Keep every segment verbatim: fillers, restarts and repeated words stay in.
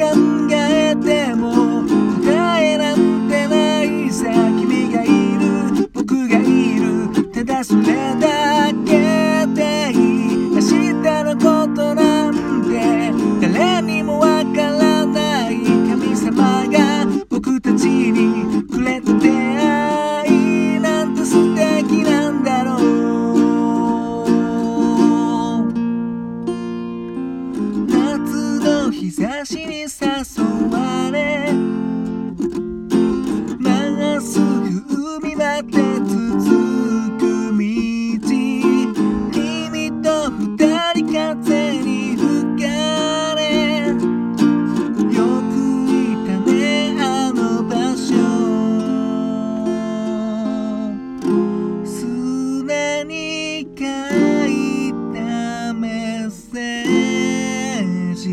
えても答えなんてないさ。君がいる僕がいるただそれだけでいい。明日のことなんて誰にもわからない。神様が僕たちにくれた出会いなんて素敵なんだろう。夏の日差しに誘われまっすぐ海まで続く道。君と二人風に吹かれよくいたねあの場所。砂に書いたメッセージ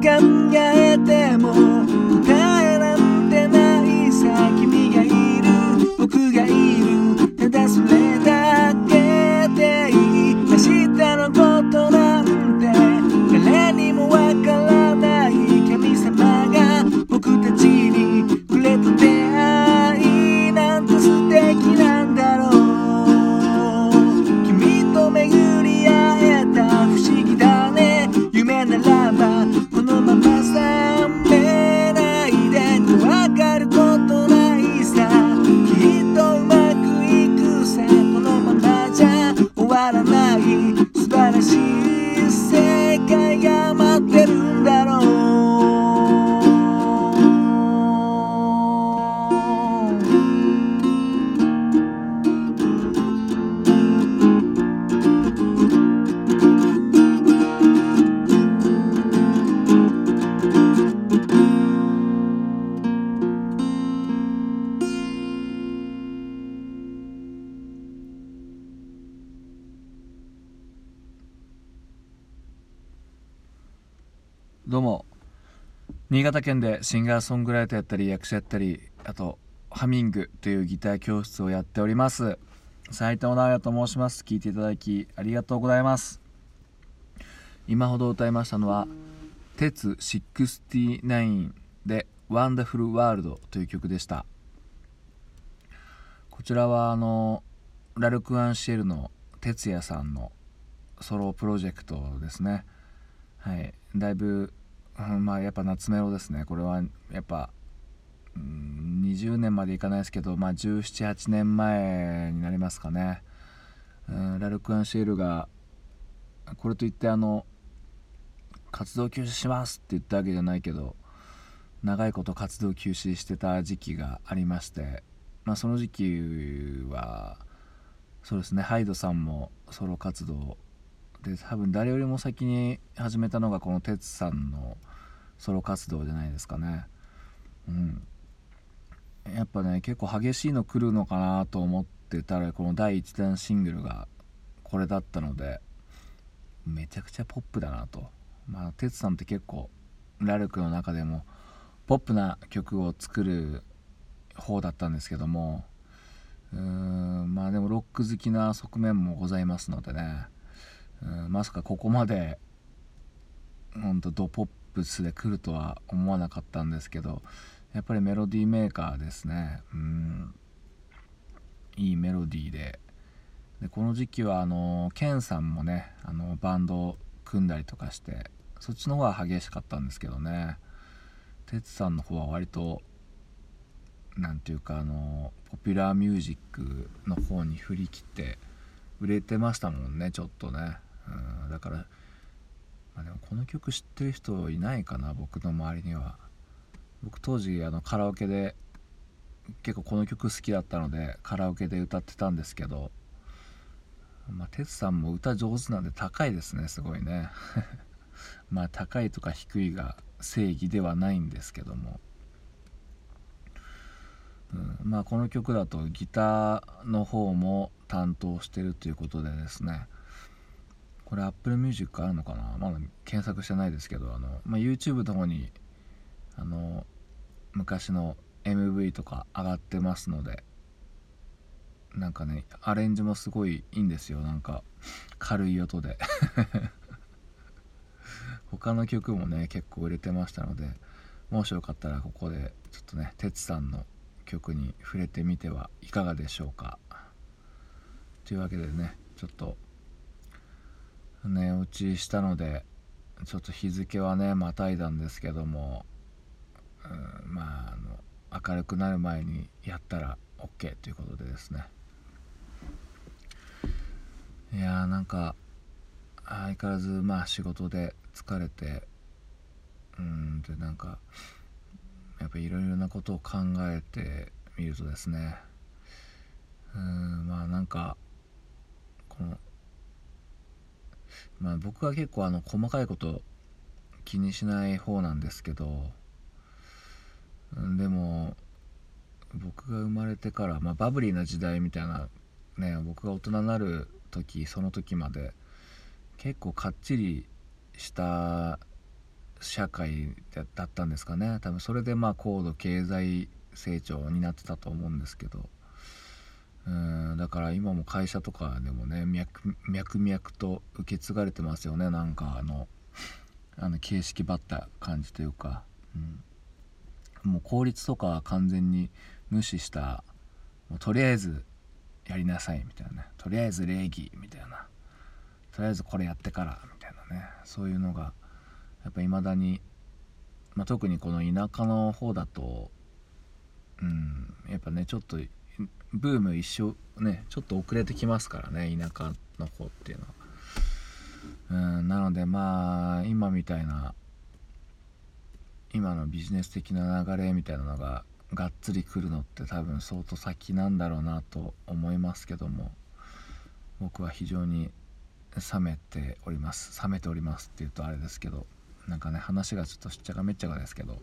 考えても答えなんてないさ。君がいる僕がいるただそれだけでいい。明日のことなんて誰にもわからない。神様が僕たちにくれた出会いなんて素敵なんだろう。君と巡り会えた不思議だね。夢ならば素晴らしい世界が待ってるんだろう。どうも、新潟県でシンガーソングライターやったり役者やったり、あとハミングというギター教室をやっております斉藤直也と申します。聴いていただきありがとうございます。今ほど歌いましたのは テツシックスティナイン で Wonderful World という曲でした。こちらはあのRALCONEシェルの哲也さんのソロプロジェクトですね。はい、だいぶ、うん、まあやっぱ夏メロですね。これはやっぱ、うん、にじゅうねんまでいかないですけど、まあ、じゅうなな、はちねんまえになりますかね。うん、ラルクアンシェールがこれといってあの活動休止しますって言ったわけじゃないけど、長いこと活動休止してた時期がありまして、まあ、その時期はそうですね、ハイドさんもソロ活動で多分誰よりも先に始めたのがこの テツ さんのソロ活動じゃないですかね。うん、やっぱね結構激しいの来るのかなと思ってたら、このだいいちだんシングルがこれだったのでめちゃくちゃポップだなと。まあ テツ さんって結構ラルクの中でもポップな曲を作る方だったんですけども、うーんまあでもロック好きな側面もございますのでね、うん、まさかここまでほんとドポップスで来るとは思わなかったんですけど、やっぱりメロディーメーカーですね。うんいいメロディー で, でこの時期はあのケンさんもねあのバンドを組んだりとかして、そっちの方は激しかったんですけどね、テツさんの方は割となんていうか、あのポピュラーミュージックの方に振り切って売れてましたもんね、ちょっとね。うん、だから、まあ、でもこの曲知ってる人いないかな、僕の周りには。僕当時あのカラオケで結構この曲好きだったのでカラオケで歌ってたんですけど、まあ、テツさんも歌上手なんで高いですね、すごいねまあ高いとか低いが正義ではないんですけども、うん、まあこの曲だとギターの方も担当してるということでですね、これ Apple Music あるのかな、まだ検索してないですけど、あの、まあ、YouTube の方にあの昔の エムブイ とか上がってますので、なんかねアレンジもすごいいいんですよ、なんか軽い音で他の曲もね結構売れてましたので、もしよかったらここでちょっとねテツさんの曲に触れてみてはいかがでしょうか。というわけでね、ちょっと寝落ちしたのでちょっと日付はねまたいだんですけども、うん、まあ、あの明るくなる前にやったら OK ということでですね、いやーなんか相変わらずまあ仕事で疲れて、うんでなんかやっぱいろいろなことを考えてみるとですね、うん、まあなんかこのまあ僕は結構あの細かいこと気にしない方なんですけど、でも僕が生まれてから、まあ、バブリーな時代みたいなね、僕が大人になる時その時まで結構かっちりした社会だったんですかね、多分それでまあ高度経済成長になってたと思うんですけど、うーんだから今も会社とかでもね脈々と受け継がれてますよね、なんかあのあの形式ばった感じというか、うんもう効率とか完全に無視した、もうとりあえずやりなさいみたいなね、とりあえず礼儀みたいな、とりあえずこれやってからみたいなね、そういうのがやっぱり未だに、まあ、特にこの田舎の方だと、うん、やっぱねちょっとブーム一生ねちょっと遅れてきますからね、田舎の方っていうのは。うん、なのでまあ今みたいな今のビジネス的な流れみたいなのががっつり来るのって多分相当先なんだろうなと思いますけども、僕は非常に冷めております冷めておりますっていうとあれですけど、なんかね話がちょっとしっちゃかめっちゃかですけど、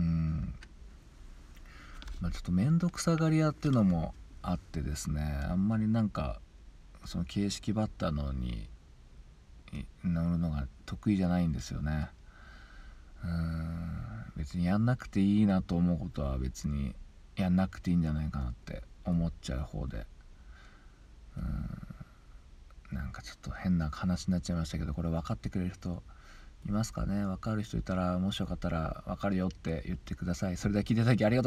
うーん、まあ、ちょっと面倒くさがり屋っていうのもあってですね、あんまりなんかその形式ばったのに乗るのが得意じゃないんですよね。うーん、別にやんなくていいなと思うことは別にやんなくていいんじゃないかなって思っちゃう方で、うーんなんかちょっと変な話になっちゃいましたけど、これ分かってくれる人いますかね、分かる人いたらもしよかったら分かるよって言ってください。それでは聞いていただきありがとうございました。